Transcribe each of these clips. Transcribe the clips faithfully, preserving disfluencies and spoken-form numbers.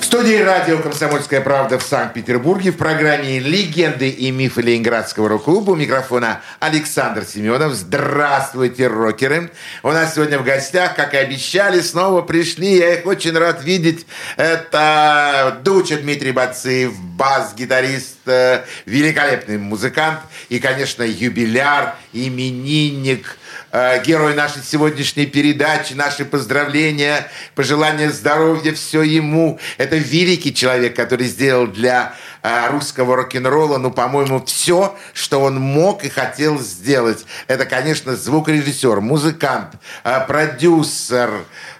В студии радио «Комсомольская правда» в Санкт-Петербурге в программе «Легенды и мифы Ленинградского рок-клуба». У микрофона Александр Семенов. Здравствуйте, рокеры! У нас сегодня в гостях, как и обещали, снова пришли. Я их очень рад видеть. Это дуча Дмитрий Бациев, бас-гитарист, великолепный музыкант и, конечно, юбиляр, именинник, герой нашей сегодняшней передачи, наши поздравления, пожелания здоровья, все ему. Это великий человек, который сделал для русского рок-н-ролла, ну, по-моему, все, что он мог и хотел сделать. Это, конечно, звукорежиссер, музыкант, продюсер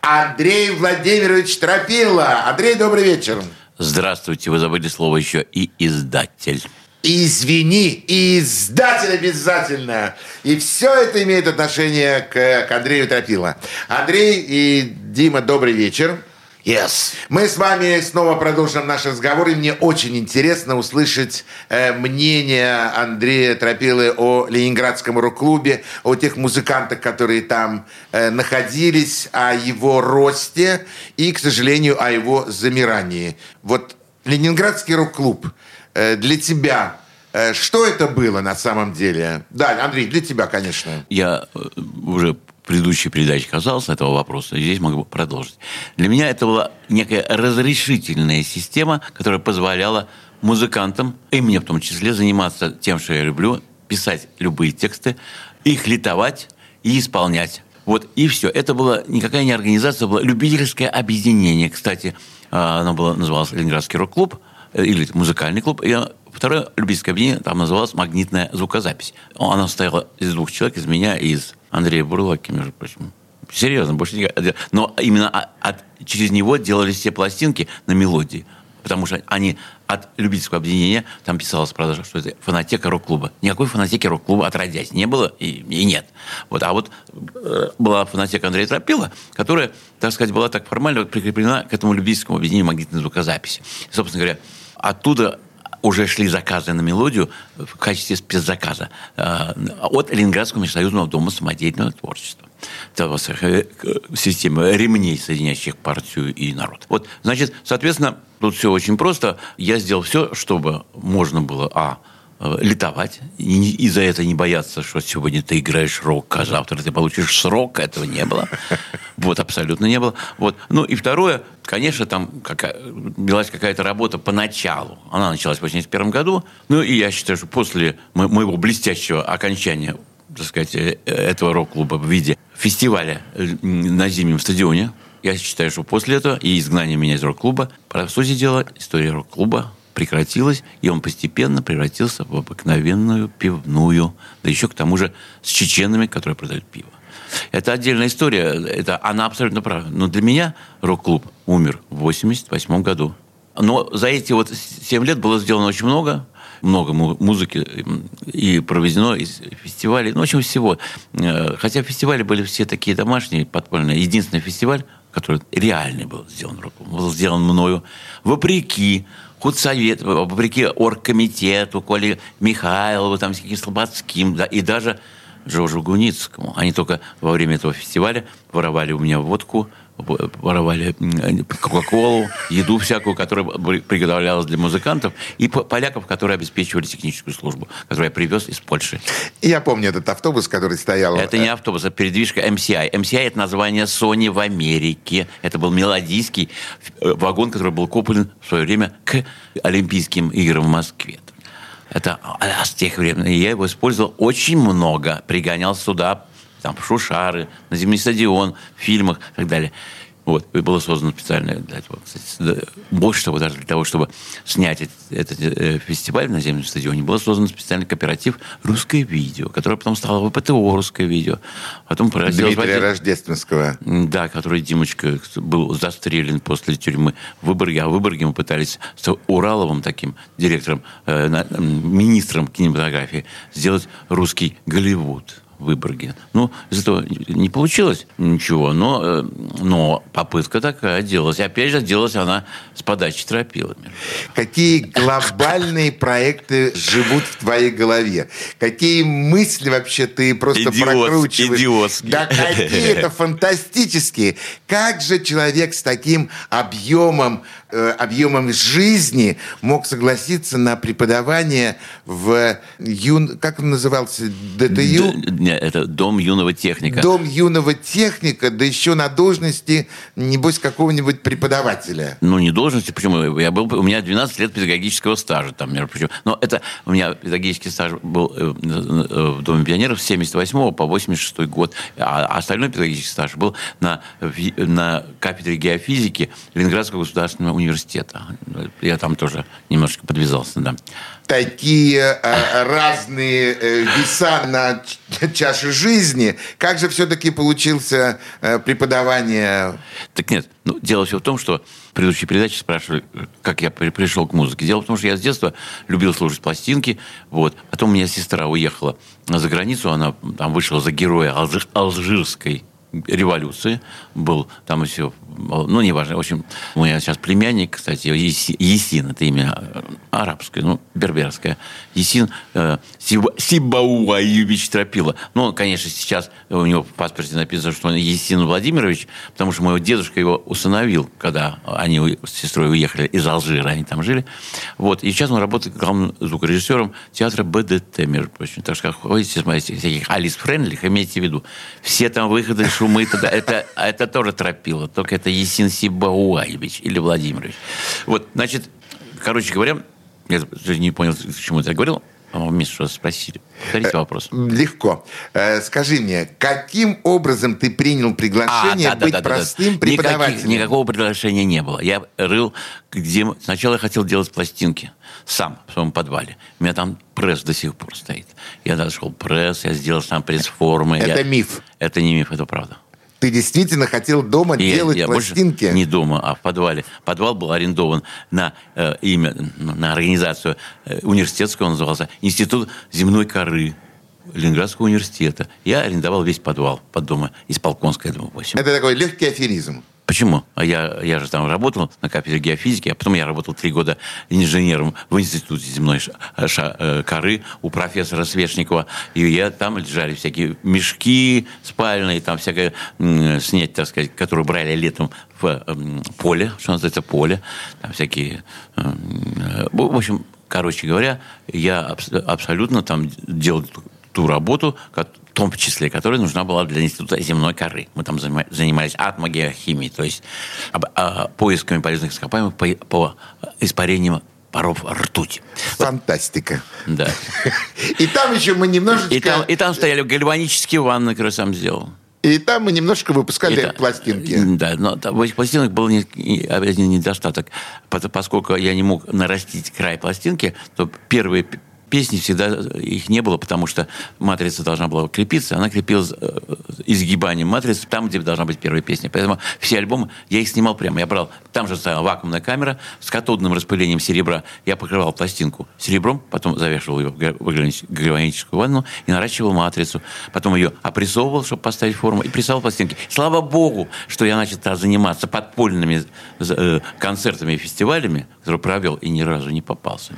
Андрей Владимирович Тропилло. Андрей, добрый вечер. Здравствуйте. Вы забыли слово еще и издатель. Извини, издатель обязательно. И все это имеет отношение к, к Андрею Тропилло. Андрей и Дима, добрый вечер. Yes. Мы с вами снова продолжим наш разговор, и мне очень интересно услышать э, мнение Андрея Тропилло о Ленинградском рок-клубе, о тех музыкантах, которые там э, находились, о его росте и, к сожалению, о его замирании. Вот Ленинградский рок-клуб э, для тебя... Что это было на самом деле? Да, Андрей, для тебя, конечно. Я уже в предыдущей передаче касался этого вопроса, и здесь могу продолжить. Для меня это была некая разрешительная система, которая позволяла музыкантам, и мне в том числе, заниматься тем, что я люблю, писать любые тексты, их литовать и исполнять. Вот, и все. Это была никакая не организация, это было любительское объединение. Кстати, оно было, называлось «Ленинградский рок-клуб», или «Музыкальный клуб». И второе любительское объединение, там называлась «Магнитная звукозапись». Она состояла из двух человек, из меня и из Андрея Бурлаки, между прочим. Серьезно, больше никак. Но именно от, от, через него делались все пластинки на мелодии. Потому что они от любительского объединения, там писалось, правда, что это фонотека рок-клуба. Никакой фонотеки рок-клуба отродясь не было и, и нет. Вот, а вот э, была фонотека Андрея Тропилло, которая, так сказать, была так формально прикреплена к этому любительскому объединению «Магнитной звукозаписи». И, собственно говоря, оттуда уже шли заказы на мелодию в качестве спецзаказа э, от Ленинградского межсоюзного дома самодеятельного творчества. Система ремней, соединяющих партию и народ. Вот, значит, соответственно, тут все очень просто. Я сделал все, чтобы можно было, а, литовать, и, и за это не бояться, что сегодня ты играешь рок, а завтра ты получишь срок. Этого не было. Вот, абсолютно не было. Вот. Ну, и второе, конечно, там какая, велась какая-то работа поначалу. Она началась в восемьдесят первом году. Ну, и я считаю, что после мо- моего блестящего окончания, так сказать, этого рок-клуба в виде фестиваля на Зимнем стадионе, я считаю, что после этого и изгнание меня из рок-клуба, по сути дела, история рок-клуба прекратилась, и он постепенно превратился в обыкновенную пивную, да еще к тому же с чеченами, которые продают пиво. Это отдельная история, это, она абсолютно права. Но для меня рок-клуб умер в восемьдесят восьмом году. Но за эти вот семь лет было сделано очень много, много музыки и проведено, и фестивалей, ну, в общем, всего. Хотя фестивали были все такие домашние, подпольные. Единственный фестиваль, который реально был сделан рок-клубом, был сделан мною вопреки худсовету, вопреки оргкомитету, Коле Михайлову, там, с каким-то Слободским, да, и даже Жоржу Гуницкому. Они только во время этого фестиваля воровали у меня водку, воровали кока-колу, еду всякую, которая приготовлялась для музыкантов, и поляков, которые обеспечивали техническую службу, которую я привез из Польши. Я помню этот автобус, который стоял... Это не автобус, а передвижка эм си ай. эм си ай — это название Sony в Америке. Это был мелодийский вагон, который был куплен в свое время к Олимпийским играм в Москве. Это с тех времен. Я его использовал очень много. Пригонял сюда, там, в Шушары, на Зимний стадион, в фильмах и так далее. Вот. И было создано специально для этого, кстати, больше того, даже для того, чтобы снять этот, этот фестиваль на Зимнем стадионе, был создан специальный кооператив «Русское видео», которое потом стало ВПТО «Русское видео». Потом Дмитрия Владимир... Рождественского. Да, который, Димочка, был застрелен после тюрьмы в Выборге. А в Выборге мы пытались с Ураловым, таким директором, э, министром кинематографии, сделать русский Голливуд. в Выборге. Ну, из этого не получилось ничего, но, но попытка такая делалась. И опять же, делалась она с подачи Тропилло. Какие глобальные проекты живут в твоей голове? Какие мысли вообще ты просто Идиот, прокручиваешь? Идиотские. Да какие-то фантастические. Как же человек с таким объемом, э, объемом жизни мог согласиться на преподавание в юн... Как он назывался? ДТЮ? Д, нет, это Дом юного техника. Дом юного техника, да еще на должности, небось, какого-нибудь преподавателя. Ну, не должности, почему? Я был, у меня двенадцать лет педагогического стажа там, между прочим. Но это у меня педагогический стаж был э, э, в Доме пионеров с семьдесят восьмого по восемьдесят шестой год. А остальной педагогический стаж был на, на кафедре геофизики Ленинградского государственного университета. Я там тоже немножко подвязался, да. Такие э, разные э, веса на чаше жизни. Как же все-таки получился э, преподавание? Так нет, ну, дело все в том, что в предыдущей передаче спрашивали, как я при- пришел к музыке. Дело в том, что я с детства любил слушать пластинки. Вот. Потом у меня сестра уехала за границу. Она там вышла за героя алж- алжирской революции. Был там еще... Ну, неважно. В общем, у меня сейчас племянник, кстати, Есин, это имя арабское, ну, берберское. Есин э, Сибауайевич Тропилло. Ну, он, конечно, сейчас у него в паспорте написано, что он Есин Владимирович, потому что мой дедушка его усыновил, когда они с сестрой уехали из Алжира, они там жили. Вот. И сейчас он работает главным звукорежиссером театра БДТ, между прочим. Так что, ходите, смотрите, всяких Алис Френдлих, имейте в виду. Все там выходы, шумы, тогда. Это, это тоже Тропилло, только это Есин Сибауайевич или Владимирович. Вот, значит, короче говоря, я не понял, к чему ты говорил, а вы что-то спросили. Повторите вопрос. Легко. Скажи мне, каким образом ты принял приглашение а, да, быть да, да, простым да, да. преподавателем? Никаких, никакого приглашения не было. Я рыл, где... Сначала я хотел делать пластинки сам в своем подвале. У меня там пресс до сих пор стоит. Я нашел пресс, я сделал сам пресс-формы. Это я... миф. Это не миф, это правда. Ты действительно хотел дома и делать я пластинки? Не дома, а в подвале. Подвал был арендован на э, имя, на организацию э, университетского, он назывался Институт земной коры Ленинградского университета. Я арендовал весь подвал под дома из Полконской, дома восемь. Это такой легкий аферизм. Почему? А я, я же там работал на кафедре геофизики, а потом я работал три года инженером в Институте земной ша- ша- коры у профессора Свешникова. И я там лежали всякие мешки спальные, там всякое м- снять, так сказать, которую брали летом в м- поле, что называется поле, там всякие... М- в общем, короче говоря, я аб- абсолютно там делал ту работу, в том числе, которая нужна была для Института земной коры. Мы там занимались атмогеохимией, то есть поисками полезных ископаемых по, по испарению паров ртути. Фантастика. Да. И там еще мы немножечко... И там, и там стояли гальванические ванны, которые сам сделал. И там мы немножко выпускали это, пластинки. Да, но в этих пластинках был не, не, недостаток. Поскольку я не мог нарастить край пластинки, то первые... Песни всегда их не было, потому что матрица должна была крепиться. Она крепилась изгибанием матрицы там, где должна быть первая песня. Поэтому все альбомы я их снимал прямо. Я брал, там же стояла вакуумная камера с катодным распылением серебра. Я покрывал пластинку серебром, потом завешивал ее в гальваническую ванну и наращивал матрицу. Потом ее опрессовывал, чтобы поставить форму, и прессовал пластинки. Слава богу, что я начал заниматься подпольными концертами и фестивалями, которые провел и ни разу не попался.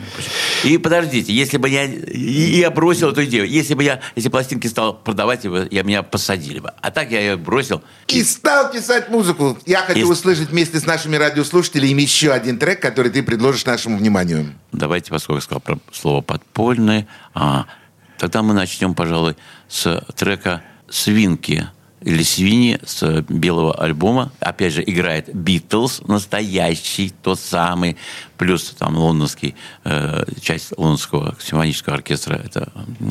И подождите, если бы я, я бросил эту идею. Если бы я эти пластинки стал продавать, я, меня посадили бы. А так я ее бросил. И, и... стал писать музыку. Я хочу и... услышать вместе с нашими радиослушателями еще один трек, который ты предложишь нашему вниманию. Давайте, поскольку я сказал про слово «подпольное», а, тогда мы начнем, пожалуй, с трека «Свинки» или «Свиньи» с белого альбома. Опять же, играет «Битлз», настоящий, тот самый, плюс там лондонский, э, часть лондонского симфонического оркестра, это э,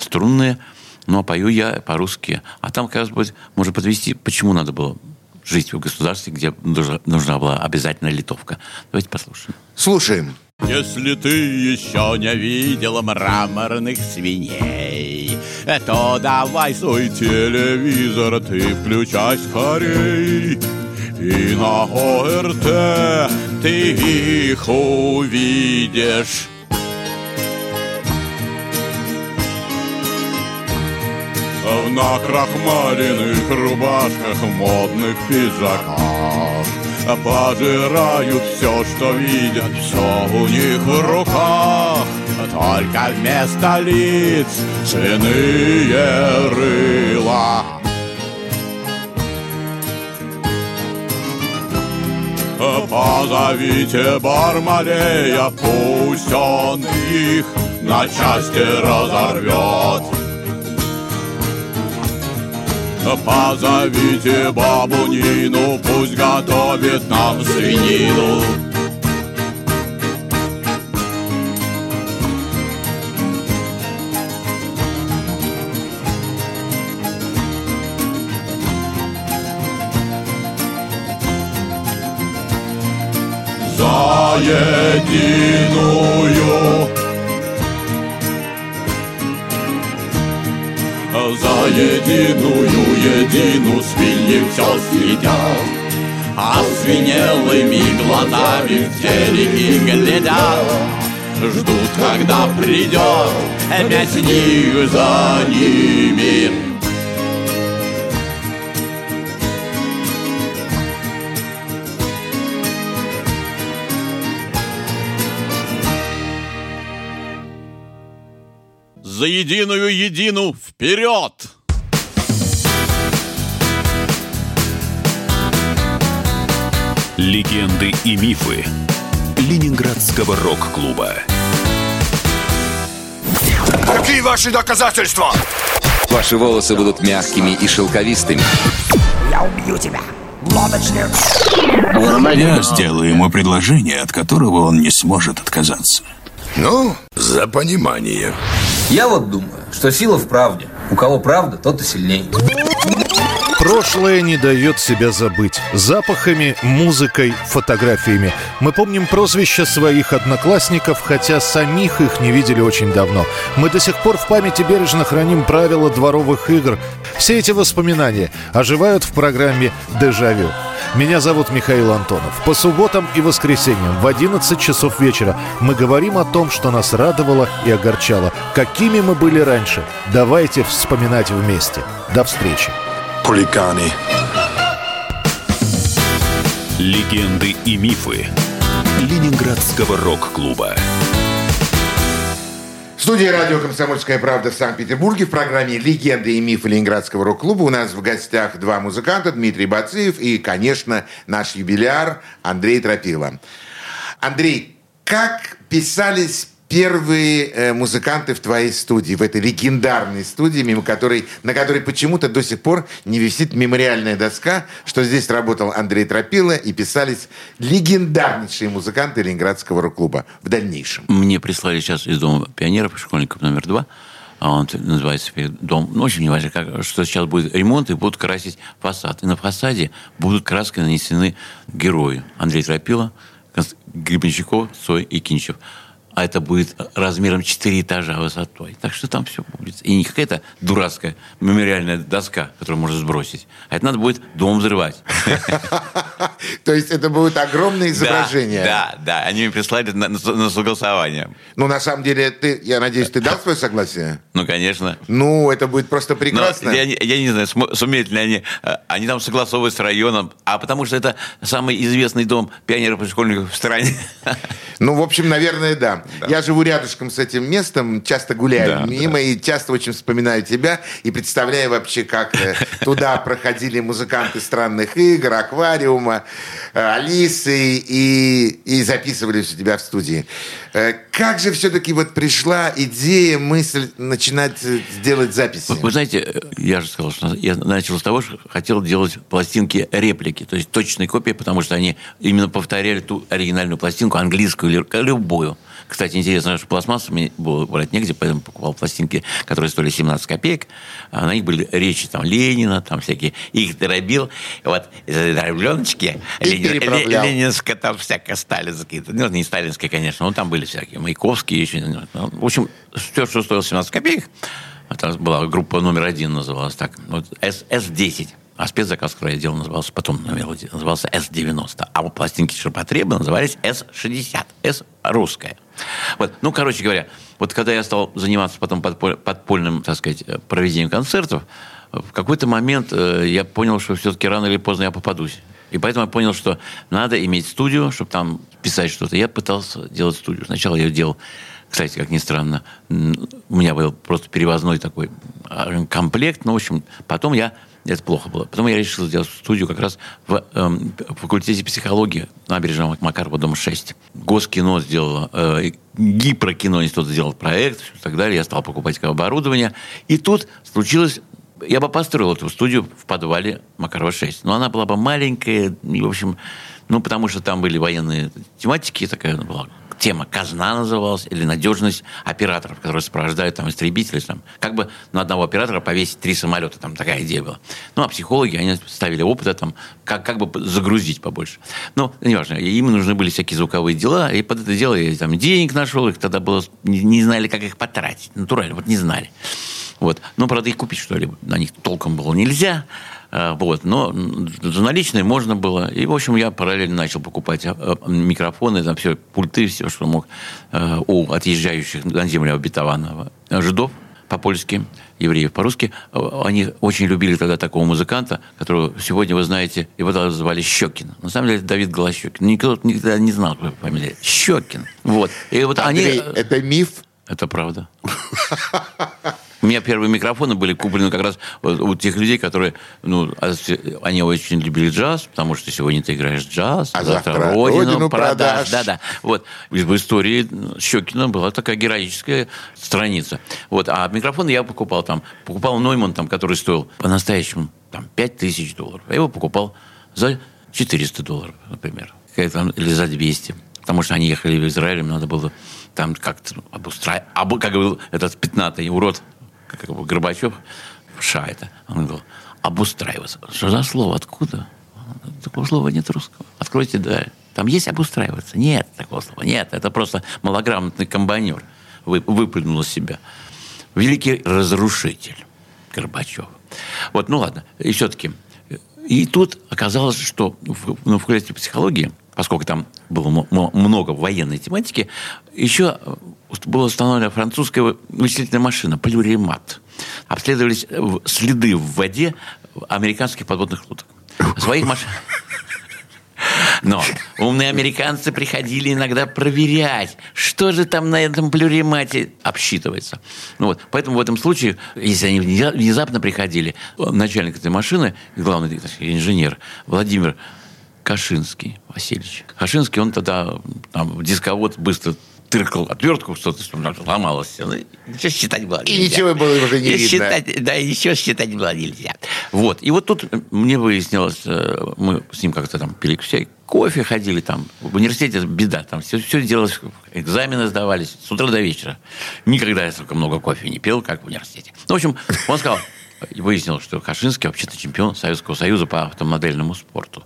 струнные, но пою я по-русски. А там, как раз, будет, можно подвести, почему надо было жить в государстве, где нужна, нужна была обязательно литовка. Давайте послушаем. Слушаем. Если ты еще не видела мраморных свиней, то давай свой телевизор ты включай скорей, и на о эр тэ ты их увидишь. на крахмаленных рубашках, модных пиджаках. Пожирают все, что видят, все у них в руках. Только вместо лиц свиные рыла. Позовите Бармалея, пусть он их на части разорвет. Позовите бабу Нину, пусть готовит нам свинину. За единую, за единую, едину свиньи все съедят, а свинелыми глазами в телеги глядят, ждут, когда придет мясник за ними. За единую едину вперед! Легенды и мифы Ленинградского рок-клуба. Какие ваши доказательства? Ваши волосы будут мягкими и шелковистыми. Я убью тебя, лодочник. Я сделаю ему предложение, от которого он не сможет отказаться. Ну, за понимание. Я вот думаю, что сила в правде. У кого правда, тот и сильнее. Прошлое не дает себя забыть. Запахами, музыкой, фотографиями. Мы помним прозвища своих одноклассников, хотя самих их не видели очень давно. Мы до сих пор в памяти бережно храним правила дворовых игр. Все эти воспоминания оживают в программе «Дежавю». Меня зовут Михаил Антонов. По субботам и воскресеньям в одиннадцать часов вечера мы говорим о том, что нас радовало и огорчало. Какими мы были раньше. Давайте вспоминать вместе. До встречи. Хулиганы. Легенды и мифы Ленинградского рок-клуба. В студии радио «Комсомольская правда» в Санкт-Петербурге в программе «Легенды и мифы Ленинградского рок-клуба» у нас в гостях два музыканта, Дмитрий Бациев и, конечно, наш юбиляр Андрей Тропилло. Андрей, как писались первые музыканты в твоей студии, в этой легендарной студии, мимо которой, на которой почему-то до сих пор не висит мемориальная доска, что здесь работал Андрей Тропилло и писались легендарнейшие музыканты Ленинградского рок-клуба в дальнейшем? Мне прислали сейчас из Дома пионеров, школьников номер два, он называется дом, ну, очень важно, как, что сейчас будет ремонт, и будут красить фасад. И на фасаде будут краской нанесены герои. Андрей Тропилло, Конст... Гребенщиков, Цой и Кинчев. А это будет размером четыре этажа высотой. Так что там все будет. И не какая-то дурацкая мемориальная доска, которую можно сбросить. А это надо будет дом взрывать. То есть это будут огромные изображения. Да, да. Они мне прислали на согласование. Ну, на самом деле, ты, я надеюсь, ты дал свое согласие? Ну, конечно. Ну, это будет просто прекрасно. Я не знаю, сумеют ли они. Они там согласовывают с районом. А потому что это самый известный дом пионеров и школьников в стране. Ну, в общем, наверное, да. Да. Я живу рядышком с этим местом, часто гуляю да, мимо да. и часто очень вспоминаю тебя и представляю вообще, как туда проходили музыканты «Странных игр», «Аквариума», «Алисы» и, и записывались у тебя в студии. Как же все-таки вот пришла идея, мысль начинать делать записи? Вы, вы знаете, я же сказал, что я начал с того, что хотел делать пластинки-реплики, то есть точные копии, потому что они именно повторяли ту оригинальную пластинку, английскую или любую. Кстати, интересно, что пластмассу мне было брать негде, поэтому покупал пластинки, которые стоили семнадцать копеек. А на них были речи там, Ленина, там всякие. Их дробил. Вот дробленочки. Ленинские, там всякие сталинские. Ну, не сталинские, конечно, но там были всякие. Маяковские еще. В общем, все, что стоило семнадцать копеек. Там была группа номер один, называлась так. Вот, эс десять. А спецзаказ, который я делал, назывался потом, наверное, назывался эс девяносто. А вот пластинки ширпотреба назывались эс шестьдесят. С русская. Вот. Ну, короче говоря, вот когда я стал заниматься потом подполь- подпольным, так сказать, проведением концертов, в какой-то момент я понял, что все-таки рано или поздно я попадусь. И поэтому я понял, что надо иметь студию, чтобы там писать что-то. Я пытался делать студию. Сначала я ее делал, кстати, как ни странно, у меня был просто перевозной такой комплект. Но, в общем, потом я... Это плохо было. Потом я решил сделать студию как раз в э, факультете психологии набережного Макарова, дом шесть. Госкино сделало, э, Гипрокино институт сделал проект и так далее. Я стал покупать оборудование. И тут случилось... Я бы построил эту студию в подвале Макарова шесть. Но она была бы маленькая, и, в общем, ну, потому что там были военные тематики, такая она была. Тема «Казна» называлась, или «Надежность операторов», которые сопровождают там истребители. Там, как бы на одного оператора повесить три самолета. Там такая идея была. Ну, а психологи, они ставили опыта, там, как, как бы загрузить побольше. Ну, неважно, им нужны были всякие звуковые дела, и под это дело я там денег нашел, их тогда было... Не, не знали, как их потратить. Натурально, вот не знали. Вот. Ну, правда, их купить что-либо на них толком было нельзя. Вот. Но за наличные можно было. И, в общем, я параллельно начал покупать микрофоны, там все, пульты, все, что мог у отъезжающих на землю обетованного жидов по-польски, евреев по-русски. Они очень любили тогда такого музыканта, которого сегодня вы знаете, его тогда звали Щекин. На самом деле это Давид Голощекин. Никто никогда не знал, кто его фамилия. Щекин. Вот. И вот Андрей, они... это миф? Это правда. У меня первые микрофоны были куплены как раз у тех людей, которые, ну, они очень любили джаз, потому что сегодня ты играешь джаз, а завтра, завтра родину, родину продашь. продашь. Да, да. Вот. В истории Щекина была такая героическая страница. Вот. А микрофоны я покупал там. Покупал Нойман, там, который стоил по-настоящему там, пять тысяч долларов. Я его покупал за четыреста долларов, например. Или за двести. Потому что они ехали в Израиль, им надо было там как-то обустраивать. Об... Как говорил этот пятнатый урод, как бы Горбачев, ша это, он говорил, обустраиваться. Что за слово? Откуда? Такого слова нет русского. Откройте, да. Там есть обустраиваться? Нет такого слова. Нет, это просто малограмотный комбайнер выпрыгнул из себя. Великий разрушитель Горбачев. Вот, ну ладно. И все-таки. И тут оказалось, что в, ну, в факультете психологии, поскольку там было много военной тематики, еще была установлена французская вычислительная машина «Плюримат». Обследовались следы в воде американских подводных лодок. Своих машин... Но умные американцы приходили иногда проверять, что же там на этом плюримате обсчитывается. Ну вот, поэтому в этом случае, если они внезапно приходили, начальник этой машины, главный инженер Владимир Кашинский Васильевич. Кашинский, он тогда там, дисковод быстро тыркал отвертку, что-то ломалось. Ну, ничего считать было нельзя. И ничего было уже не и видно. Считать, да, еще считать было нельзя. Вот. И вот тут мне выяснилось, мы с ним как-то там пили чай, кофе ходили там. В университете беда. Там все, все делалось, экзамены сдавались с утра до вечера. Никогда я столько много кофе не пил, как в университете. Ну, в общем, он сказал... Выяснилось, что Кашинский вообще-то чемпион Советского Союза по автомодельному спорту.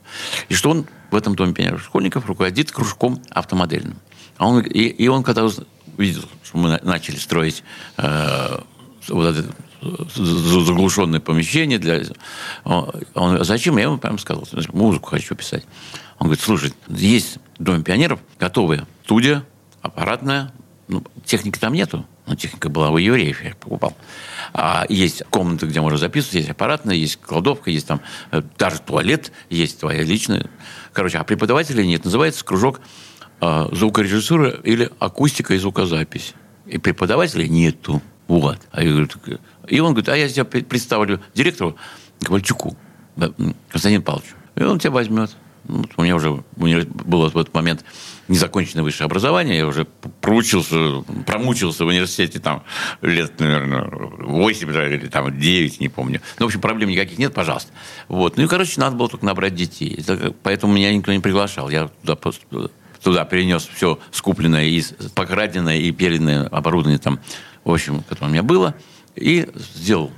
И что он в этом доме пионеров школьников руководит кружком автомодельным. А он, и, и он когда увидел, что мы начали строить э, вот это заглушенное помещение, для, он, зачем? Я ему прямо сказал, музыку хочу писать. Он говорит, слушай, есть дом пионеров, готовая студия, аппаратная, ну, техники там нету. Ну, техника была у евреев, я покупал. А есть комната, где можно записывать, есть аппаратная, есть кладовка, есть там даже туалет, есть твоя личная. Короче, а преподавателей нет. Называется кружок э, звукорежиссура или акустика и звукозапись. И преподавателей нету. Вот. И он говорит, а я тебя представлю директору Ковальчуку, Константину Павловичу. И он тебя возьмет. Вот у меня уже у меня было в этот момент незаконченное высшее образование. Я уже проучился, промучился в университете там, лет, наверное, восемь или там, девять, не помню. Ну, в общем, проблем никаких нет, пожалуйста. Вот. Ну и, короче, надо было только набрать детей. Поэтому меня никто не приглашал. Я туда, туда перенес все скупленное, и покраденное и переданное оборудование, там, в общем, которое у меня было, и сделал.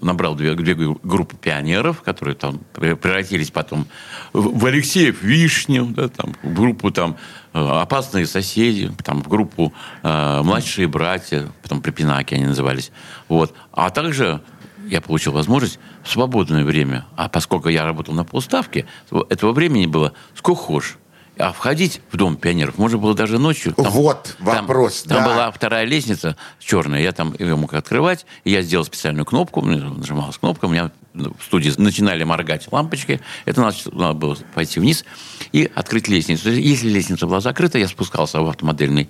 Набрал две, две группы пионеров, которые там превратились потом в Алексеев Вишню, да, там, в группу там, «Опасные соседи», там, в группу э, «Младшие братья», потом «Припинаки» они назывались. Вот. А также я получил возможность в свободное время, а поскольку я работал на полставки, этого времени было сколько хочешь. А входить в Дом пионеров можно было даже ночью. Там, вот вопрос, там, да. Там была вторая лестница черная, я там ее мог открывать. Я сделал специальную кнопку, нажималась кнопка, у меня в студии начинали моргать лампочки. Это надо, надо было пойти вниз и открыть лестницу. Если лестница была закрыта, я спускался в автомодельный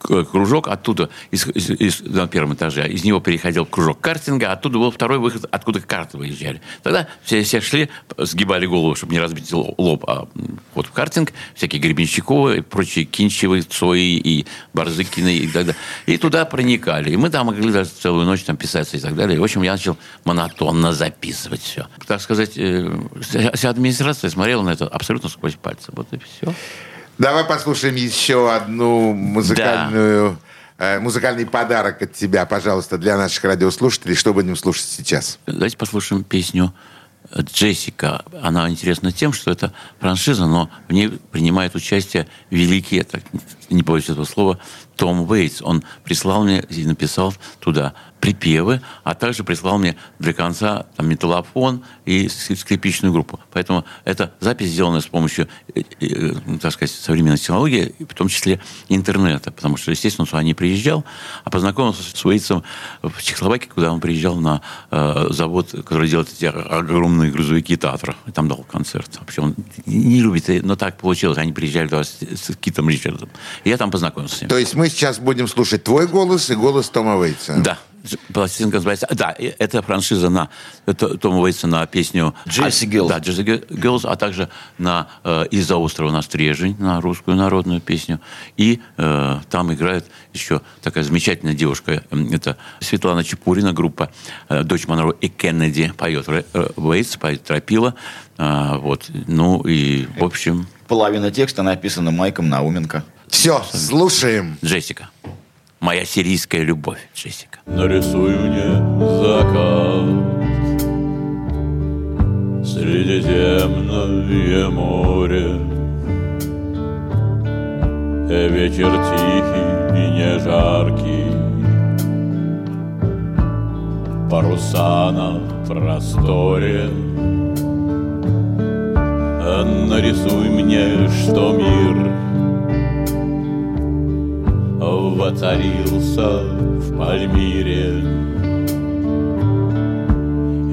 кружок, оттуда из, из, из, на первом этаже, из него переходил кружок картинга, оттуда был второй выход, откуда карты выезжали. Тогда все, все шли, сгибали голову, чтобы не разбить лоб, а вот в картинг, всякие Гребенщиковы, прочие Кинчевы, Цои и Барзыкины и так далее. И туда проникали. И мы там могли даже целую ночь там писаться и так далее. И, в общем, я начал монотонно записывать все. Так сказать, вся администрация смотрела на это абсолютно сквозь пальцы. Вот и все. Давай послушаем еще одну музыкальную, да. э, музыкальный подарок от тебя, пожалуйста, для наших радиослушателей. Что будем слушать сейчас? Давайте послушаем песню «Джессика». Она интересна тем, что это франшиза, но в ней принимает участие великий, я так не боюсь этого слова, Том Уэйтс. Он прислал мне и написал туда припевы, а также прислал мне для конца там, металлофон и скрипичную группу. Поэтому эта запись сделана с помощью, так сказать, современной технологии, в том числе интернета, потому что, естественно, он не приезжал, а познакомился с Уэйтсом в Чехословакии, куда он приезжал на э, завод, который делает эти огромные грузовики Татра, и там дал концерт. Вообще он не любит, но так получилось. Они приезжали туда с, с Китом Ричардом. И я там познакомился с ним. То есть мы сейчас будем слушать твой голос и голос Тома Уэйтса? Да. Пластинка называется... Да, это франшиза на... Это, Тома Уэйтса на песню... «Джесси Гиллз». Да, «Джесси Гиллз», а также на э, «Из-за острова на стрежень», на русскую народную песню. И э, там играет еще такая замечательная девушка. Это Светлана Чепурина, группа э, «Дочь Монро и Кеннеди». Поет э, Уэйтс, поет Тропилло. Э, вот. Ну и, в общем... Половина текста написана Майком Науменко. Все, слушаем. «Джессика». Моя сирийская любовь, Джессика. Нарисуй мне закат, Средиземное море, вечер тихий и не жаркий, паруса на просторе. Нарисуй мне, что мир воцарился в Пальмире,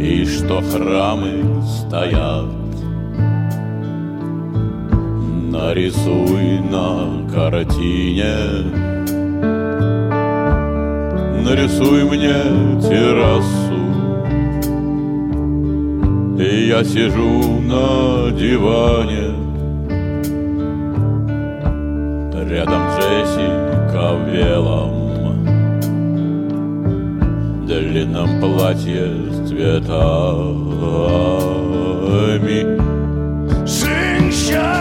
и что храмы стоят. Нарисуй на картине, нарисуй мне террасу, и я сижу на диване. Рядом Джессика в белом длинном платье с цветами. Женщина!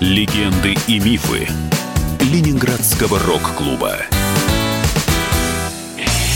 Легенды и мифы Ленинградского рок-клуба.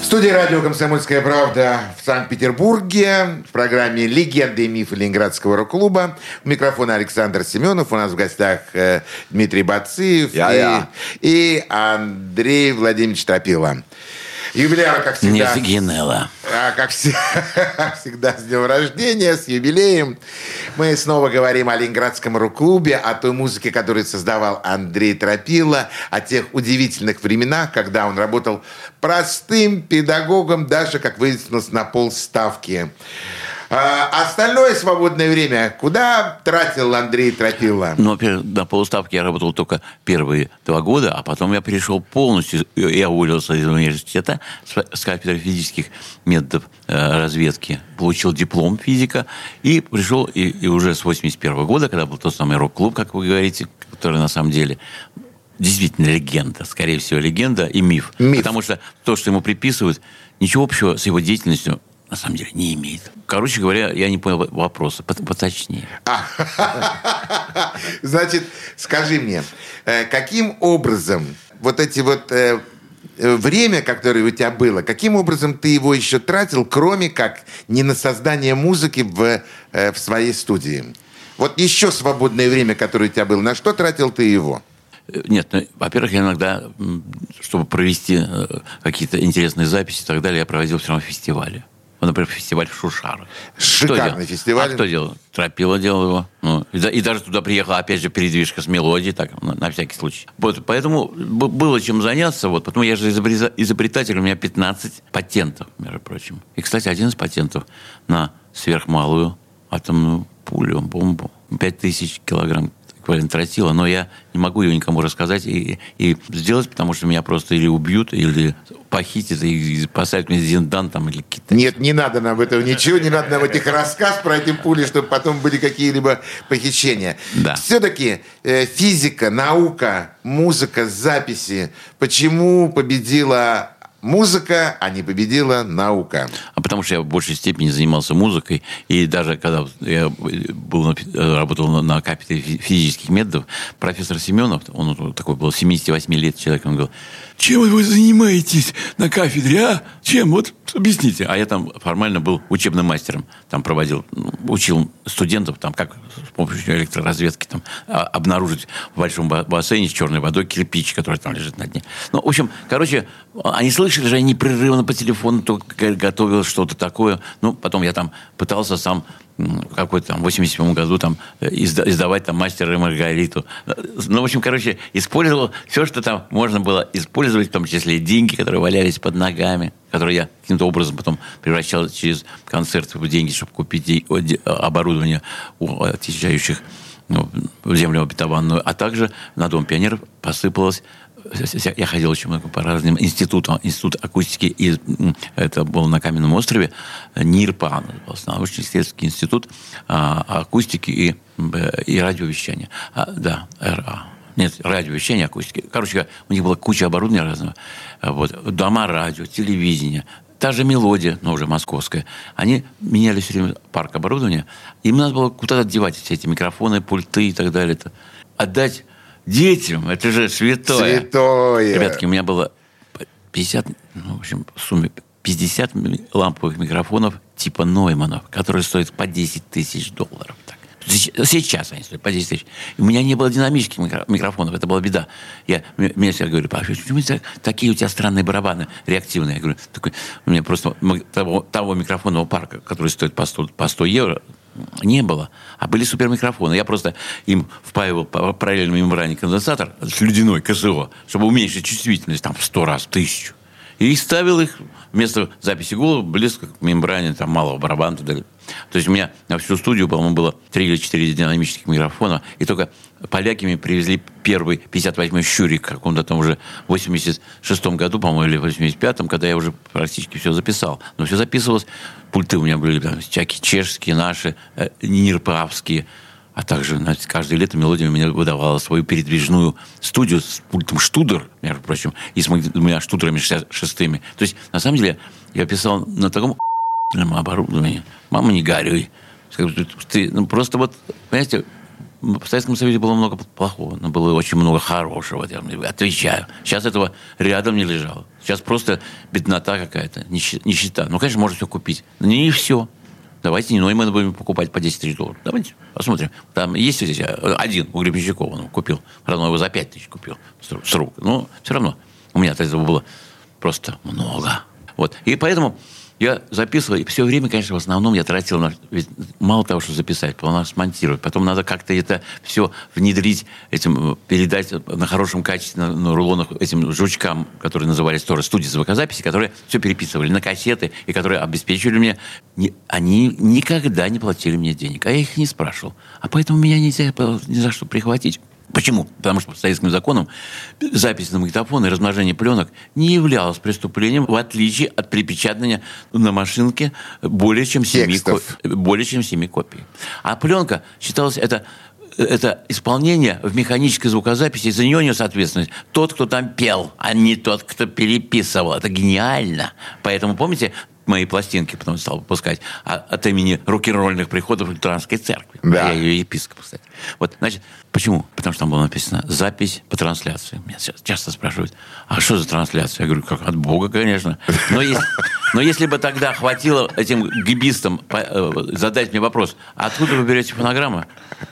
В студии радио «Комсомольская правда» в Санкт-Петербурге в программе «Легенды и мифы Ленинградского рок-клуба». У микрофона Александр Семенов. У нас в гостях Дмитрий Бациев и, и Андрей Владимирович Тропилло. Юбиляр, как всегда. Не фигенела. А, как всегда, с днем рождения, с юбилеем. Мы снова говорим о Ленинградском рок-клубе, о той музыке, которую создавал Андрей Тропилло, о тех удивительных временах, когда он работал простым педагогом, даже, как выяснилось, на полставки. А остальное свободное время куда тратил Андрей Тропилло? Ну, на полставки я работал только первые два года, а потом я перешел полностью, я уволился из университета с кафедры физических методов разведки, получил диплом физика и пришел и, и уже с восемьдесят первого года, когда был тот самый рок-клуб, как вы говорите, который на самом деле... Действительно, легенда. Скорее всего, легенда и миф. миф. Потому что то, что ему приписывают, ничего общего с его деятельностью на самом деле не имеет. Короче говоря, я не понял вопроса. Поточнее. А. Значит, скажи мне, каким образом вот эти вот... Время, которое у тебя было, каким образом ты его еще тратил, кроме как не на создание музыки в, в своей студии? Вот еще свободное время, которое у тебя было, на что тратил ты его? Нет, ну, во-первых, я иногда, чтобы провести какие-то интересные записи и так далее, я проводил все равно фестивали. Например, фестиваль в Шушарах. Шикарный фестиваль. А кто делал? Тропилло делал его. Ну, и, и даже туда приехала, опять же, передвижка с мелодией, так, на, на всякий случай. Вот, поэтому б- было чем заняться. Вот, потому я же изобрез- изобретатель, у меня пятнадцать патентов, между прочим. И, кстати, один из патентов на сверхмалую атомную пулю, бомбу. пять тысяч килограмм эквивалент тротила, но я не могу ее никому рассказать и, и сделать, потому что меня просто или убьют, или похитят, и поставят мне зиндан там, или какие-то... Нет, не надо нам этого ничего, не надо нам этих рассказ про эти пули, чтобы потом были какие-либо похищения. Да. Все-таки э, физика, наука, музыка, записи. Почему победила музыка, а не победила наука? А потому что я в большей степени занимался музыкой. И даже когда я был, работал на кафедре физических методов, профессор Семенов, он такой был, семьдесят восемь лет человек, он говорил: чем вы занимаетесь на кафедре, а? Чем? Вот объясните. А я там формально был учебным мастером. Там проводил, учил студентов, там, как с помощью электроразведки там, обнаружить в большом бассейне с черной водой кирпич, который там лежит на дне. Ну, в общем, короче, они слышали, Слышали же я непрерывно по телефону только готовил что-то такое. Ну, потом я там пытался сам в какой-то там восемьдесят седьмом году там издавать там «Мастера и Маргариту». Ну, в общем, короче, использовал все, что там можно было использовать, в том числе и деньги, которые валялись под ногами, которые я каким-то образом потом превращал через концерты в деньги, чтобы купить оборудование у отъезжающих, ну, в землю обетованную. А также на Дом пионеров посыпалось... Я ходил очень много по разным институтам. Институт акустики, и это было на Каменном острове, НИРПА, научно-исследовательский институт акустики и, и радиовещания. А, да, РА. Нет, радиовещания, акустики. Короче, у них была куча оборудования разного. Вот. Дома радио, телевидение. Та же мелодия, но уже московская. Они меняли все время парк оборудования. Им надо было куда-то девать все эти микрофоны, пульты и так далее. Отдать... Детям, это же святое. Святое. Ребятки, у меня было пятьдесят, ну, в общем, в сумме пятьдесят ламповых микрофонов типа Нойманов, которые стоят по десять тысяч долларов. Так. Сейчас они стоят по десять тысяч. У меня не было динамических микрофонов, это была беда. Я, мне всегда говорили: Паша, почему так, такие у тебя странные барабаны реактивные? Я говорю: такой, у меня просто того, того микрофонного парка, который стоит по сто, по сто евро, не было. А были супермикрофоны. Я просто им впаивал по параллельной мембране конденсатор с ледяной КСО, чтобы уменьшить чувствительность там в сто раз, в тысячу. И ставил их вместо записи голоса близко к мембране там, малого барабана и так далее. То есть у меня на всю студию, по-моему, было три или четыре динамических микрофона. И только поляки мне привезли первый пятьдесят восьмой «Щурик» в каком-то там уже восемьдесят шестом году, по-моему, или в восемьдесят пятом, когда я уже практически все записал. Но все записывалось. Пульты у меня были там всякие чешские, наши, нирпавские. А также, значит, каждое лето «Мелодия» мне выдавала свою передвижную студию с пультом «Штудер», между прочим, и с двумя «Штудерами» шестьдесят шестыми. То есть, на самом деле, я писал на таком оборудовании. Мама, не горюй. Ты, ну, просто вот, понимаете, В Советском Союзе было много плохого, но было очень много хорошего. Я отвечаю. Сейчас этого рядом не лежало. Сейчас просто беднота какая-то, нищета. Ну, конечно, можно все купить. Но не все. Давайте не Ноймана будем покупать по десять тысяч долларов. Давайте посмотрим. Там есть здесь один у Гребенщикова, он купил. Правда, он его за пять тысяч купил с рук. Но все равно у меня от этого было просто много. Вот. И поэтому я записывал, и все время, конечно, в основном я тратил на... Ведь мало того, что записать, потом надо смонтировать, потом надо как-то это все внедрить, этим, передать на хорошем качестве, на, на рулонах этим жучкам, которые назывались тоже студии звукозаписи, которые все переписывали на кассеты, и которые обеспечивали мне... Не, они никогда не платили мне денег, а я их не спрашивал. А поэтому меня нельзя ни за что прихватить. Почему? Потому что по советским законам запись на магнитофон и размножение пленок не являлось преступлением, в отличие от припечатания на машинке более чем семи, более чем семи копий. А пленка считалась это, это исполнение в механической звукозаписи, за нее нес ответственность тот, кто там пел, а не тот, кто переписывал. Это гениально. Поэтому, помните... мои пластинки потом стал выпускать от имени рок-н-ролльных приходов лютеранской церкви. Да. Я ее епископ, кстати. Вот, значит, почему? Потому что там было написано «запись по трансляции». Меня часто спрашивают, а что за трансляция? Я говорю, как от Бога, конечно. Но если, но если бы тогда хватило этим гибистам задать мне вопрос, откуда вы берете фонограмму,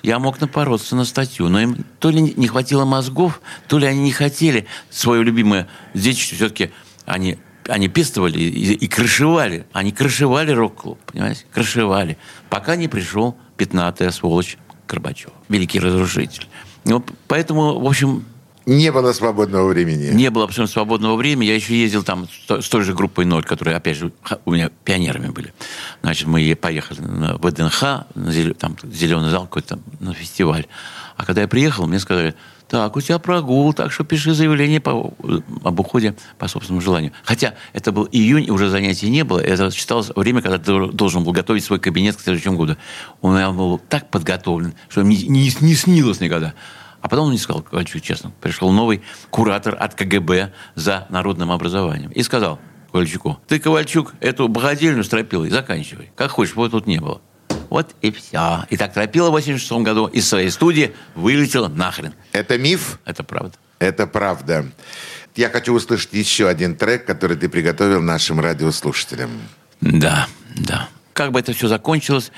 я мог напороться на статью. Но им то ли не хватило мозгов, то ли они не хотели свое любимое детище. Все-таки они... Они пестовали и, и крышевали. Они крышевали рок-клуб, понимаете? Крышевали. Пока не пришел пятнатая сволочь Горбачев. Великий разрушитель. Ну, поэтому, в общем... Не было свободного времени. Не было абсолютно свободного времени. Я еще ездил там с той же группой «Ноль», которые, опять же, у меня пионерами были. Значит, мы поехали на ВДНХ, на зелё... там зеленый зал какой-то, на фестиваль. А когда я приехал, мне сказали... Так, у тебя прогул, так что пиши заявление по, об уходе по собственному желанию. Хотя это был июнь, уже занятий не было. Это считалось время, когда ты должен был готовить свой кабинет к следующему году. Он был так подготовлен, что не, не, не снилось никогда. А потом он мне сказал, Ковальчук, честно, пришел новый куратор от КГБ за народным образованием. И сказал Ковальчуку, ты, Ковальчук, эту богадельню с Тропиллой заканчивай. Как хочешь, вот тут не было. Вот и все. И так Тропилло в восемьдесят шестом году из своей студии вылетело нахрен. Это миф? Это правда. Это правда. Я хочу услышать еще один трек, который ты приготовил нашим радиослушателям. Да, да. Как бы это все закончилось,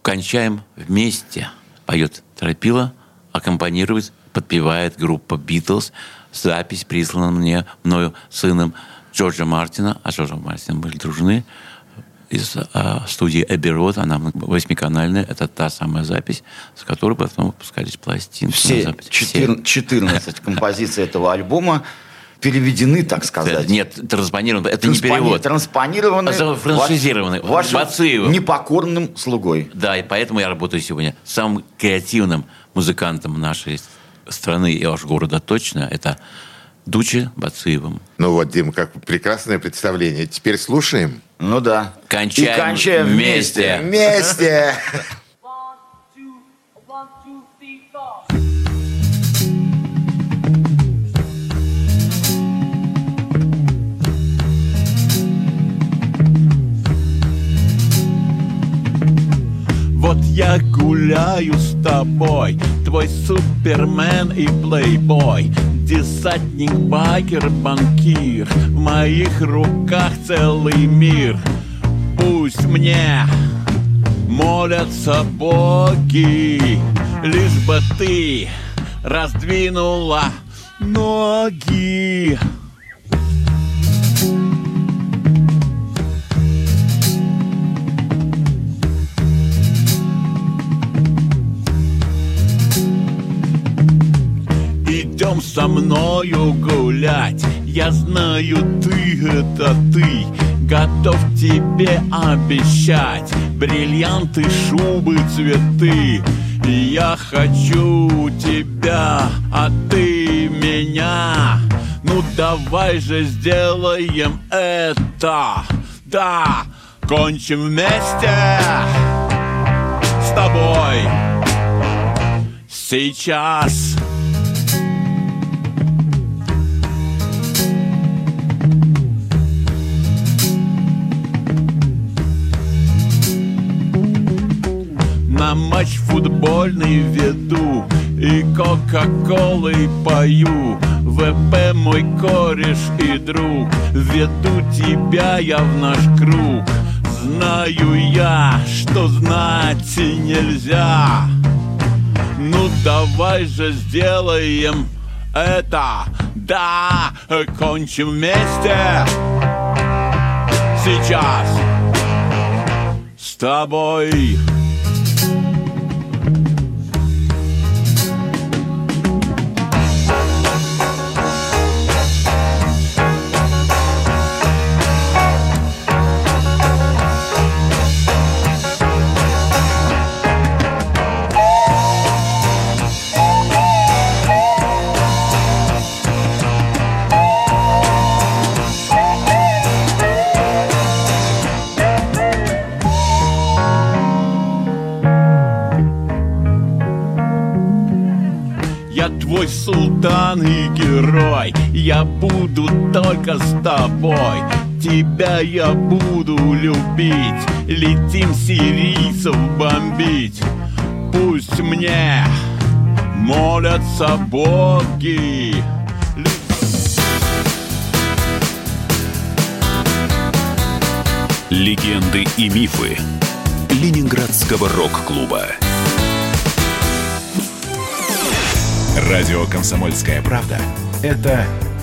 кончаем вместе. Поет Тропилло, аккомпанирует, подпевает группа «Битлз». Запись прислана мне, мною, сыном Джорджа Мартина. А Джорджа Мартина были дружны. Из а, студии «Эбби-Род», она восьмиканальная, это та самая запись, с которой потом выпускались пластинки. Все четырнадцать композиций этого альбома переведены, так сказать. Нет, транспонированы, это не перевод. Транспонированы. Французированы. Вашим непокорным слугой. Да, и поэтому я работаю сегодня самым креативным музыкантом нашей страны и аж города точно, это Дуче Бациевым. Ну вот, Дим, как прекрасное представление. Теперь слушаем. Ну да. Кончаем, и кончаем вместе. Вместе. Вот я гуляю с тобой, твой супермен и плейбой, десантник, байкер, банкир, в моих руках целый мир. Пусть мне молятся боги, лишь бы ты раздвинула ноги. Идем со мною гулять, я знаю, ты это ты, готов тебе обещать бриллианты, шубы, цветы. Я хочу тебя, а ты меня. Ну давай же сделаем это, да, кончим вместе с тобой сейчас. На матч футбольный веду, и кока-колой пою. ВП мой кореш и друг, веду тебя я в наш круг. Знаю я, что знать нельзя. Ну давай же сделаем это, да, кончим вместе сейчас с тобой. Султан и герой, я буду только с тобой. Тебя я буду любить, летим сирийцев бомбить. Пусть мне молятся боги. Легенды и мифы Ленинградского рок-клуба. Радио «Комсомольская правда» — это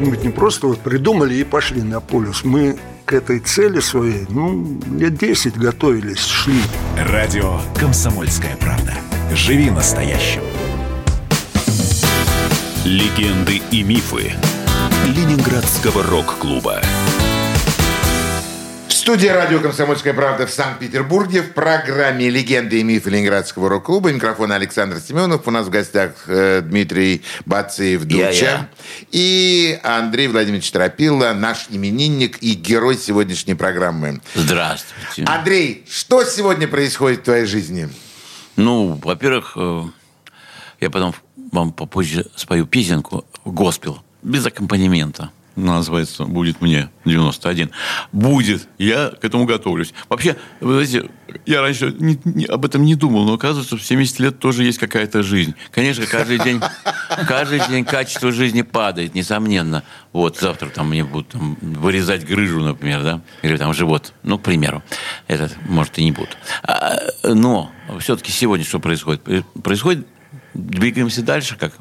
Мы ведь не просто вот придумали и пошли на полюс. Мы к этой цели своей, ну, лет десять готовились, шли. Радио «Комсомольская правда». Живи настоящим. Легенды и мифы Ленинградского рок-клуба. Студия радио «Комсомольская правда» в Санкт-Петербурге в программе «Легенды и мифы Ленинградского рок-клуба». Микрофон Александр Семенов. У нас в гостях Дмитрий Бациев, Дуча. Я, я. И Андрей Владимирович Тропилло, наш именинник и герой сегодняшней программы. Здравствуйте. Андрей, что сегодня происходит в твоей жизни? Ну, во-первых, я потом вам попозже спою песенку «Госпел» без аккомпанемента. Называется «Будет мне девяносто один». Будет. Я к этому готовлюсь. Вообще, вы знаете, я раньше не, не, об этом не думал, но оказывается, в семьдесят лет тоже есть какая-то жизнь. Конечно, каждый день, каждый день качество жизни падает, несомненно. Вот, завтра там мне будут там, вырезать грыжу, например, да? Или там живот. Ну, к примеру. Это, может, и не будут. А, но все-таки сегодня что происходит? Происходит, двигаемся дальше, как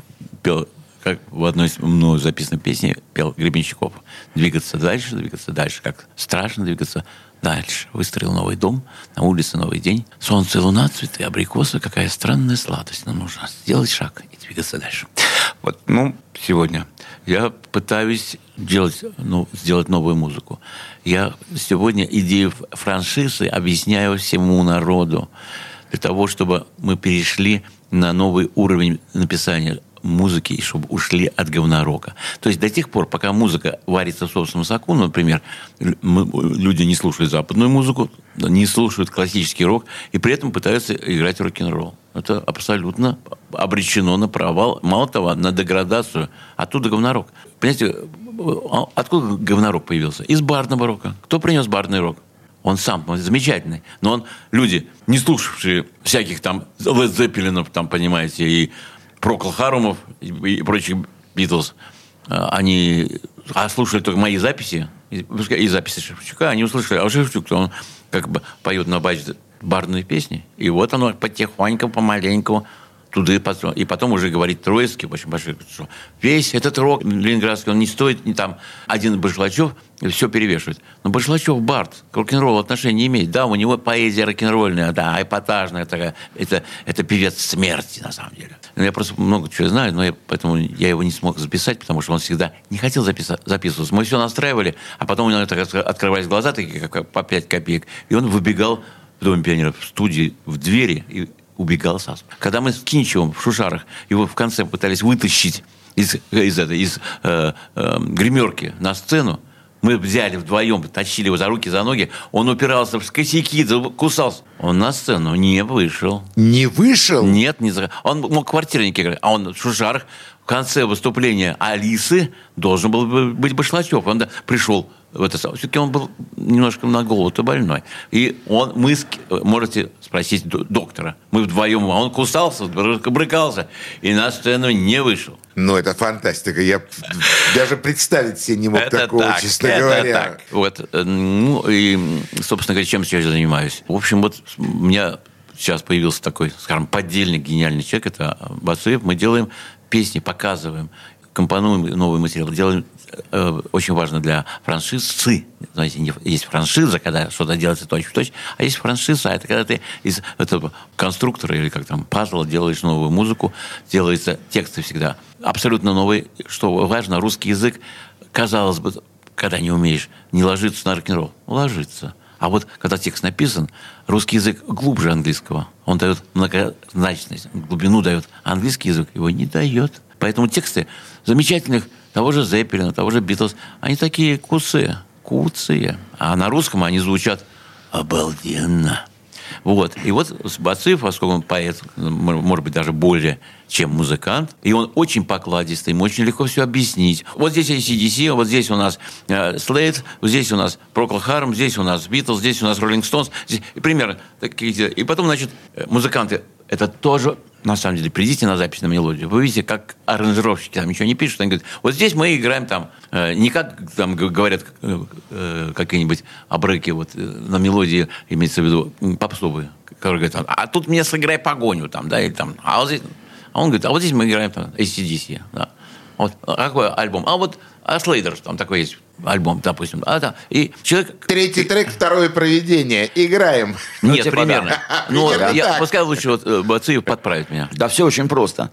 пел... как в одной из мной записанной песни пел Гребенщиков. Двигаться дальше, двигаться дальше. Как страшно двигаться дальше. Выстроил новый дом, на улице новый день. Солнце, луна, цветы, абрикосы. Какая странная сладость. Нам нужно сделать шаг и двигаться дальше. Вот, ну, сегодня я пытаюсь делать, ну, сделать новую музыку. Я сегодня идею франшизы объясняю всему народу. Для того, чтобы мы перешли на новый уровень написания музыки, и чтобы ушли от говнорока. То есть до тех пор, пока музыка варится в собственном соку, например, мы, люди не слушают западную музыку, не слушают классический рок, и при этом пытаются играть рок-н-ролл. Это абсолютно обречено на провал, мало того, на деградацию. Оттуда говнорок. Понимаете, откуда говнорок появился? Из барного рока. Кто принес барный рок? Он сам, он замечательный. Но он, люди, не слушавшие всяких там Led Zeppelin, там, понимаете, и Прокл Харумов и прочих Битлз, они слушали только мои записи, и записи Шевчука, они услышали, а Шевчук, он как бы поет на базе барные песни, и вот оно потихоньку, помаленьку, туда и потом, и потом уже говорит Троицкий, очень большой, что весь этот рок ленинградский, он не стоит, не там один Башлачев все перевешивает. Но Башлачев бард, к рок-н-роллу отношения не имеет. Да, у него поэзия рок-н-ролльная, да, эпатажная такая. Это, это певец смерти, на самом деле. Я просто много чего знаю, но я, поэтому я его не смог записать, потому что он всегда не хотел записа- записываться. Мы все настраивали, а потом у него так открывались глаза, такие как по пять копеек, и он выбегал в Доме пионеров, в студии, в двери, и убегал сам. Когда мы с Кинчевым в Шушарах его в конце пытались вытащить из, из, это, из э, э, гримерки на сцену. Мы взяли вдвоем, тащили его за руки, за ноги. Он упирался в косяки, кусался. Он на сцену не вышел. Не вышел? Нет, не за... Он мог в квартирнике играть. А он в шужарах. В конце выступления Алисы должен был быть Башлачев. Он пришел в это... Все-таки он был немножко на голову-то больной. И он... Мы... Можете спросить доктора. Мы вдвоем... А он кусался, брыкался. И на сцену не вышел. Ну, это фантастика. Я даже представить себе не мог это такого, так, честно это говоря. Так. Вот. Ну, и, собственно говоря, чем сейчас я занимаюсь? В общем, вот у меня сейчас появился такой, скажем, поддельный гениальный человек. Это Бациев. Мы делаем песни, показываем, компонуем новый материал. Делаем, э, очень важно для франшизы. Знаете, есть франшиза, когда что-то делается точь-в-точь, а есть франшиза, это когда ты из этого конструктора или как там пазла делаешь новую музыку, делаются тексты всегда абсолютно новые, что важно, русский язык, казалось бы, когда не умеешь, не ложится на рок-н-ролл, ложится. А вот когда текст написан, русский язык глубже английского. Он дает многозначность, глубину дает. А английский язык его не дает. Поэтому тексты замечательных того же Зеппелина, того же Битлз, они такие куцы, куцы. А на русском они звучат обалденно. Вот. И вот Бациев, поскольку он поэт, может быть, даже более, чем музыкант, и он очень покладистый, ему очень легко все объяснить. Вот здесь эй си/ди си, вот здесь у нас Слейд, вот здесь у нас Procol Harum, здесь у нас Битлз, здесь у нас Роллинг Стоунс. Примерно такие. И потом, значит, музыканты, это тоже, на самом деле, придите на запись на мелодию, вы видите, как аранжировщики там ничего не пишут, они говорят, вот здесь мы играем там, не как там говорят какие-нибудь обрыки вот, на мелодии, имеется в виду попсовые, которые говорят, а тут мне сыграй погоню там, да, или там, а вот здесь, а он говорит, а вот здесь мы играем там эй си/ди си, да. Вот, какой альбом? А вот а Слейдер, там такой есть альбом, допустим. А, да. И человек... Третий трек, второе проведение. Играем. Нет, ну, примерно. Но примерно я, пускай лучше вот, Бациев подправит меня. Да все очень просто.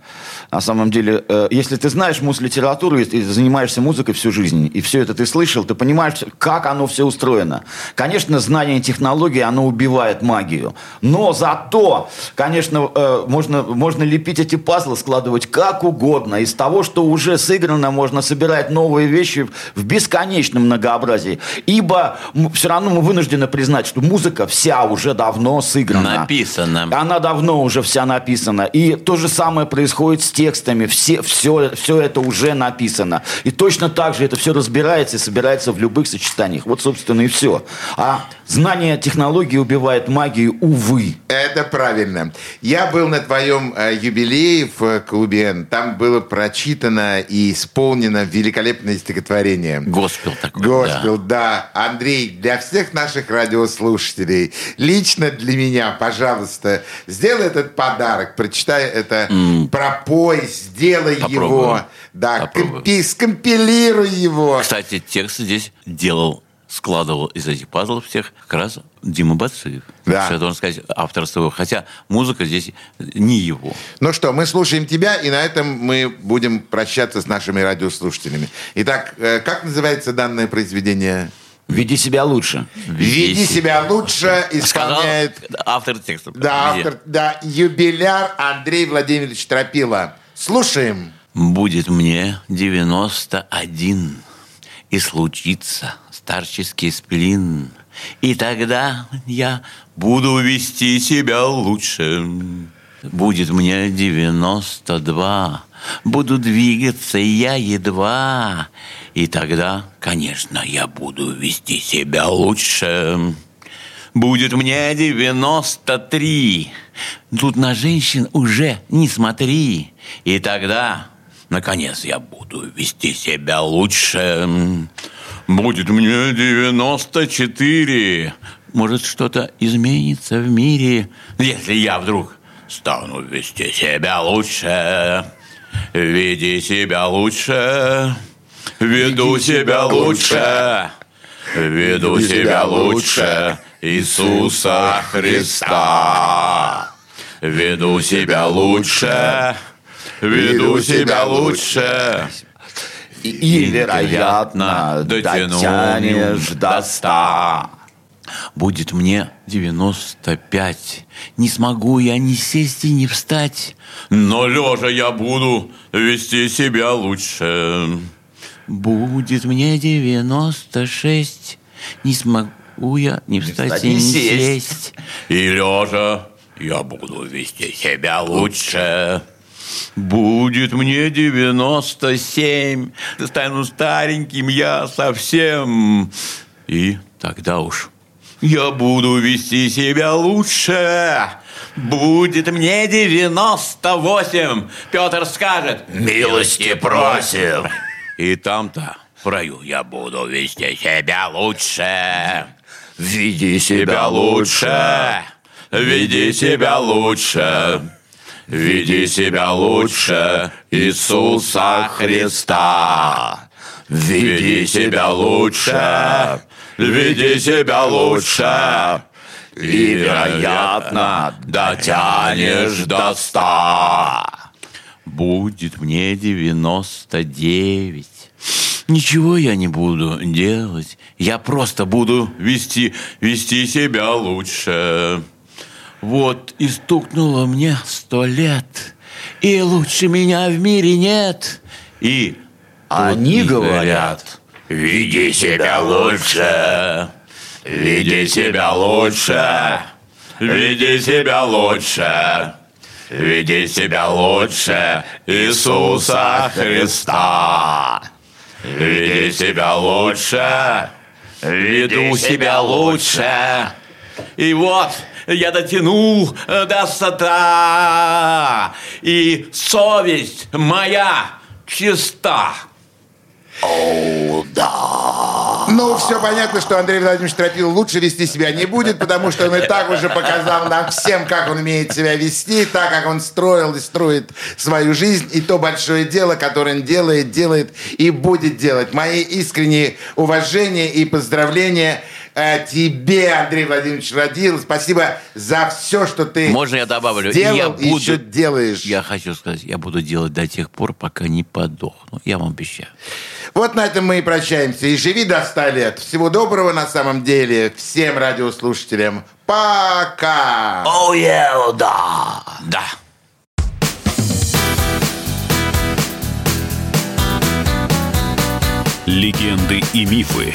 На самом деле, э, если ты знаешь мус-литературу и ты занимаешься музыкой всю жизнь, и все это ты слышал, ты понимаешь, как оно все устроено. Конечно, знание технологии, оно убивает магию. Но зато, конечно, э, можно, можно лепить эти пазлы, складывать как угодно. Из того, что уже сыграно, можно собирать новые вещи в бесконечном многообразии. Ибо все равно мы вынуждены признать, что музыка вся уже давно сыграна. Написана. Она давно уже вся написана. И то же самое происходит с текстами. Все, все, все это уже написано. И точно так же это все разбирается и собирается в любых сочетаниях. Вот, собственно, и все. А знание технологии убивает магию, увы. Это правильно. Я был на твоем юбилее в клубе. Там было прочитано и исполнено великолепно стихотворение. Госпел такой. Госпел, да. да. Андрей, для всех наших радиослушателей, лично для меня, пожалуйста, сделай этот подарок, прочитай это, mm. пропой, сделай Попробую. его, да, компи- скомпилируй его. Кстати, текст здесь делал, складывал из этих пазлов всех как раз Дима Бациев. Да. Я должен сказать, авторство его. Хотя музыка здесь не его. Ну что, мы слушаем тебя, и на этом мы будем прощаться с нашими радиослушателями. Итак, как называется данное произведение? «Веди себя лучше». «Веди, Веди себя, себя лучше» исполняет... Сказал автор текста. Да, автор, да, юбиляр Андрей Владимирович Тропилло. Слушаем. «Будет мне девяносто один, и случится старческий сплин, и тогда я буду вести себя лучше. Будет мне девяносто два, буду двигаться я едва, и тогда, конечно, я буду вести себя лучше. Будет мне девяносто три, тут на женщин уже не смотри, и тогда, наконец, я буду вести себя лучше. Будет мне девяносто четыре. Может, что-то изменится в мире, если я вдруг стану вести себя лучше. Веди себя лучше. Веду Веди себя лучше. Веду Веди себя лучше Иисуса Христа. Веду себя лучше. Веду себя лучше. И, и вероятно, дотянешь до ста. будет мне девяносто пять. Не смогу я ни сесть и ни встать, но лежа я буду вести себя лучше. Будет мне девяносто шесть. Не смогу я ни встать и ни сесть, и лежа я буду вести себя лучше. Будет мне девяносто семь, стану стареньким я совсем, и тогда уж я буду вести себя лучше. Будет мне девяносто восемь, Петр скажет: милости просим. И там-то в раю я буду вести себя лучше. Веди себя лучше, веди себя лучше. Веди себя лучше Иисуса Христа. Веди себя лучше, веди себя лучше, и, вероятно, дотянешь до ста. Будет мне девяносто девять. Ничего я не буду делать. Я просто буду вести, вести себя лучше. Вот и стукнуло мне сто лет, и лучше меня в мире нет. И они говорят: веди себя лучше, веди себя лучше, веди себя лучше, веди себя лучше Иисуса Христа. Веди себя лучше, веду себя лучше. И вот я дотянул до ста, и совесть моя чиста. Оу, да. Ну, все понятно, что Андрей Владимирович Тропилло лучше вести себя не будет, потому что он и так уже показал нам всем, как он умеет себя вести, так, как он строил и строит свою жизнь, и то большое дело, которое он делает, делает и будет делать. Мои искренние уважения и поздравления тебе, Андрей Владимирович Тропилло. Спасибо за все, что ты Можно я добавлю? сделал я буду, и еще делаешь. Я хочу сказать, я буду делать до тех пор, пока не подохну. Я вам обещаю. Вот на этом мы и прощаемся. И живи до ста лет. Всего доброго на самом деле всем радиослушателям. Пока! Оу, я, да! Да! Легенды и мифы